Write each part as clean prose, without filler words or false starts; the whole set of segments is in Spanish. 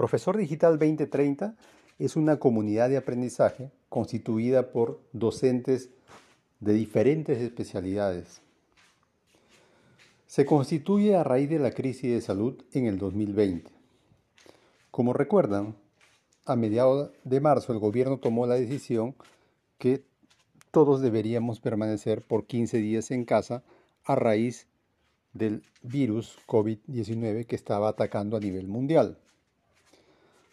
Profesor Digital 2030 es una comunidad de aprendizaje constituida por docentes de diferentes especialidades. Se constituye a raíz de la crisis de salud en el 2020. Como recuerdan, a mediados de marzo el gobierno tomó la decisión que todos deberíamos permanecer por 15 días en casa a raíz del virus COVID-19 que estaba atacando a nivel mundial.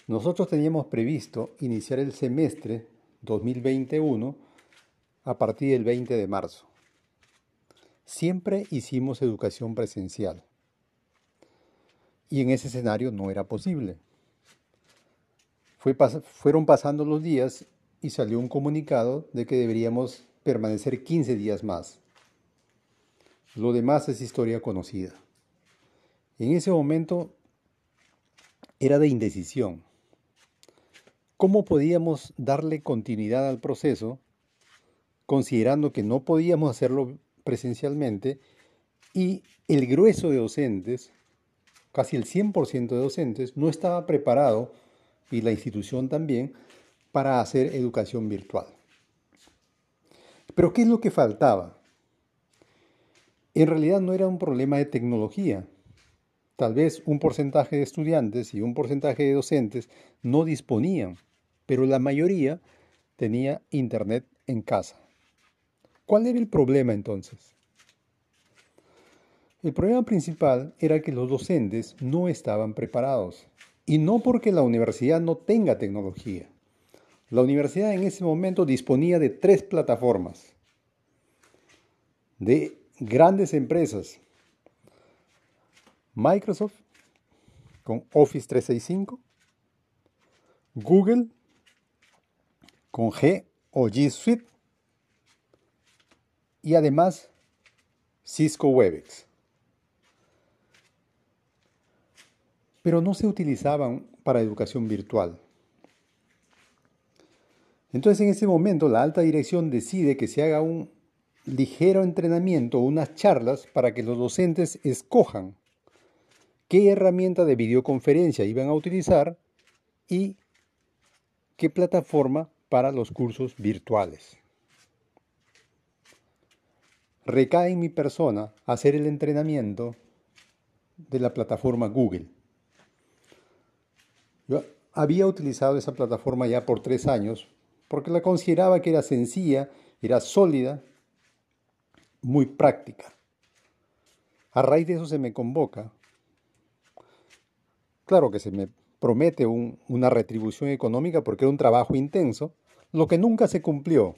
Nosotros teníamos previsto iniciar el semestre 2021 a partir del 20 de marzo. Siempre hicimos educación presencial y en ese escenario no era posible. Fueron pasando los días y salió un comunicado de que deberíamos permanecer 15 días más. Lo demás es historia conocida. En ese momento era de indecisión. ¿Cómo podíamos darle continuidad al proceso, considerando que no podíamos hacerlo presencialmente y el grueso de docentes, casi el 100% de docentes, no estaba preparado, y la institución también, para hacer educación virtual? ¿Pero qué es lo que faltaba? En realidad no era un problema de tecnología. Tal vez un porcentaje de estudiantes y un porcentaje de docentes no disponían, pero la mayoría tenía internet en casa. ¿Cuál era el problema entonces? El problema principal era que los docentes no estaban preparados, y no porque la universidad no tenga tecnología. La universidad en ese momento disponía de 3 plataformas de grandes empresas: Microsoft con Office 365, Google con G Suite y además Cisco WebEx. Pero no se utilizaban para educación virtual. Entonces en ese momento la alta dirección decide que se haga un ligero entrenamiento, unas charlas para que los docentes escojan qué herramienta de videoconferencia iban a utilizar y qué plataforma para los cursos virtuales. Recae en mi persona hacer el entrenamiento de la plataforma Google. Yo había utilizado esa plataforma ya por 3 años porque la consideraba que era sencilla, era sólida, muy práctica. A raíz de eso se me convoca. Claro que se me promete una retribución económica porque era un trabajo intenso, lo que nunca se cumplió.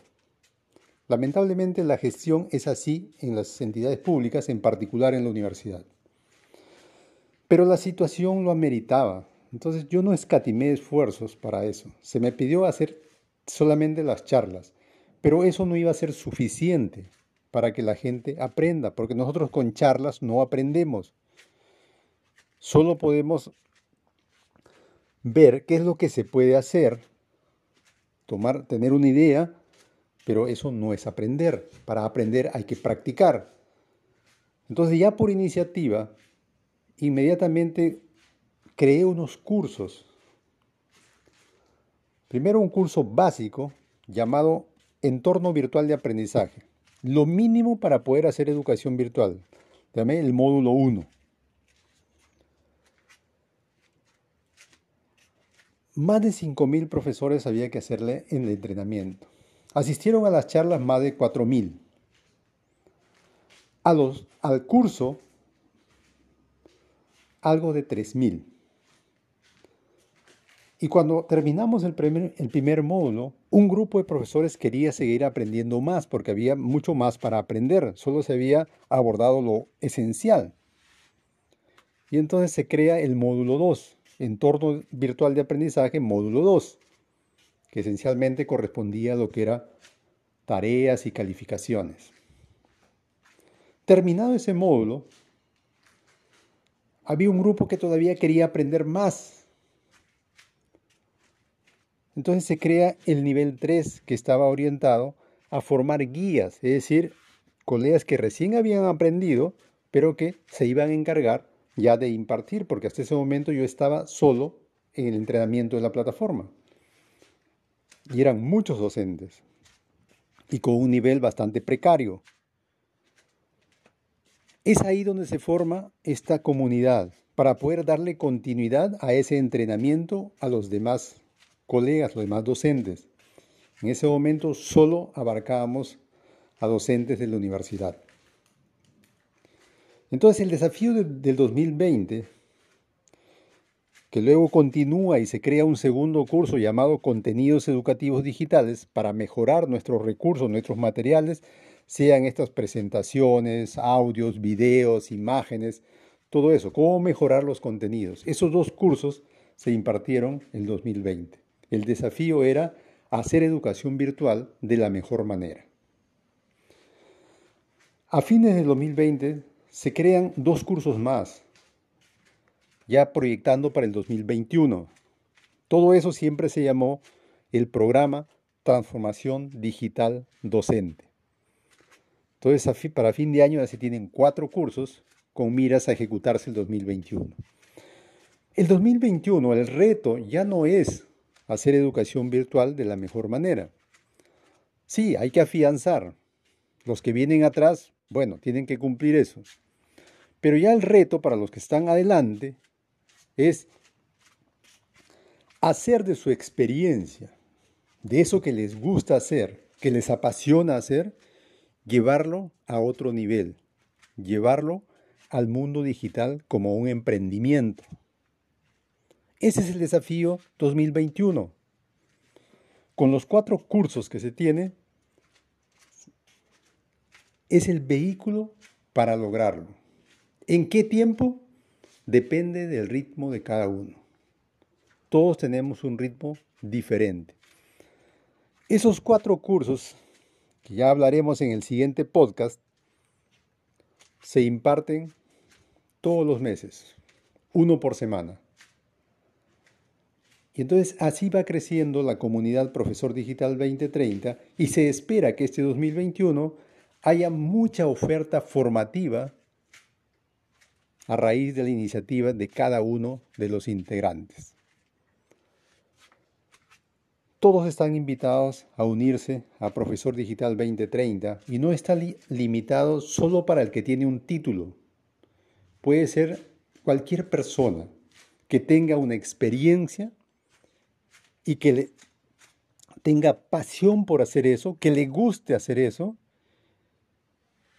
Lamentablemente la gestión es así en las entidades públicas, en particular en la universidad. Pero la situación lo ameritaba, entonces yo no escatimé esfuerzos para eso. Se me pidió hacer solamente las charlas, pero eso no iba a ser suficiente para que la gente aprenda, porque nosotros con charlas no aprendemos. Solo podemos ver qué es lo que se puede hacer, tener una idea, pero eso no es aprender. Para aprender hay que practicar. Entonces ya por iniciativa, inmediatamente creé unos cursos. Primero un curso básico llamado Entorno Virtual de Aprendizaje. Lo mínimo para poder hacer educación virtual. Llamé el módulo 1. Más de 5.000 profesores había que hacerle en el entrenamiento. Asistieron a las charlas más de 4.000. Al curso, algo de 3.000. Y cuando terminamos el primer módulo, un grupo de profesores quería seguir aprendiendo más porque había mucho más para aprender. Solo se había abordado lo esencial. Y entonces se crea el módulo 2, Entorno Virtual de Aprendizaje, módulo 2. Que esencialmente correspondía a lo que era tareas y calificaciones. Terminado ese módulo, había un grupo que todavía quería aprender más. Entonces se crea el nivel 3 que estaba orientado a formar guías, es decir, colegas que recién habían aprendido, pero que se iban a encargar ya de impartir, porque hasta ese momento yo estaba solo en el entrenamiento de la plataforma. Y eran muchos docentes y con un nivel bastante precario. Es ahí donde se forma esta comunidad para poder darle continuidad a ese entrenamiento a los demás colegas, los demás docentes. En ese momento solo abarcábamos a docentes de la universidad. Entonces el desafío del 2020, que luego continúa y se crea un segundo curso llamado Contenidos Educativos Digitales para mejorar nuestros recursos, nuestros materiales, sean estas presentaciones, audios, videos, imágenes, todo eso, cómo mejorar los contenidos. Esos dos cursos se impartieron en 2020. El desafío era hacer educación virtual de la mejor manera. A fines de 2020 se crean dos cursos más, ya proyectando para el 2021. Todo eso siempre se llamó el Programa Transformación Digital Docente. Entonces, para fin de año ya se tienen 4 cursos con miras a ejecutarse el 2021. El 2021, el reto ya no es hacer educación virtual de la mejor manera. Sí, hay que afianzar. Los que vienen atrás, bueno, tienen que cumplir eso. Pero ya el reto para los que están adelante es hacer de su experiencia, de eso que les gusta hacer, que les apasiona hacer, llevarlo a otro nivel, llevarlo al mundo digital como un emprendimiento. Ese es el desafío 2021. Con los 4 cursos que se tiene, es el vehículo para lograrlo. ¿En qué tiempo? Depende del ritmo de cada uno. Todos tenemos un ritmo diferente. Esos 4 cursos, que ya hablaremos en el siguiente podcast, se imparten todos los meses, uno por semana. Y entonces así va creciendo la comunidad Profesor Digital 2030 y se espera que este 2021 haya mucha oferta formativa a raíz de la iniciativa de cada uno de los integrantes. Todos están invitados a unirse a Profesor Digital 2030 y no está limitado solo para el que tiene un título. Puede ser cualquier persona que tenga una experiencia y que tenga pasión por hacer eso, que le guste hacer eso,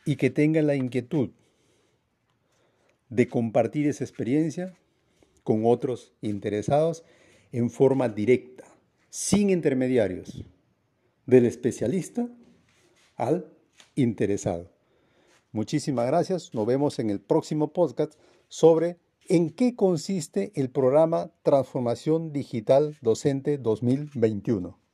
y que tenga la inquietud de compartir esa experiencia con otros interesados en forma directa, sin intermediarios, del especialista al interesado. Muchísimas gracias. Nos vemos en el próximo podcast sobre en qué consiste el programa Transformación Digital Docente 2021.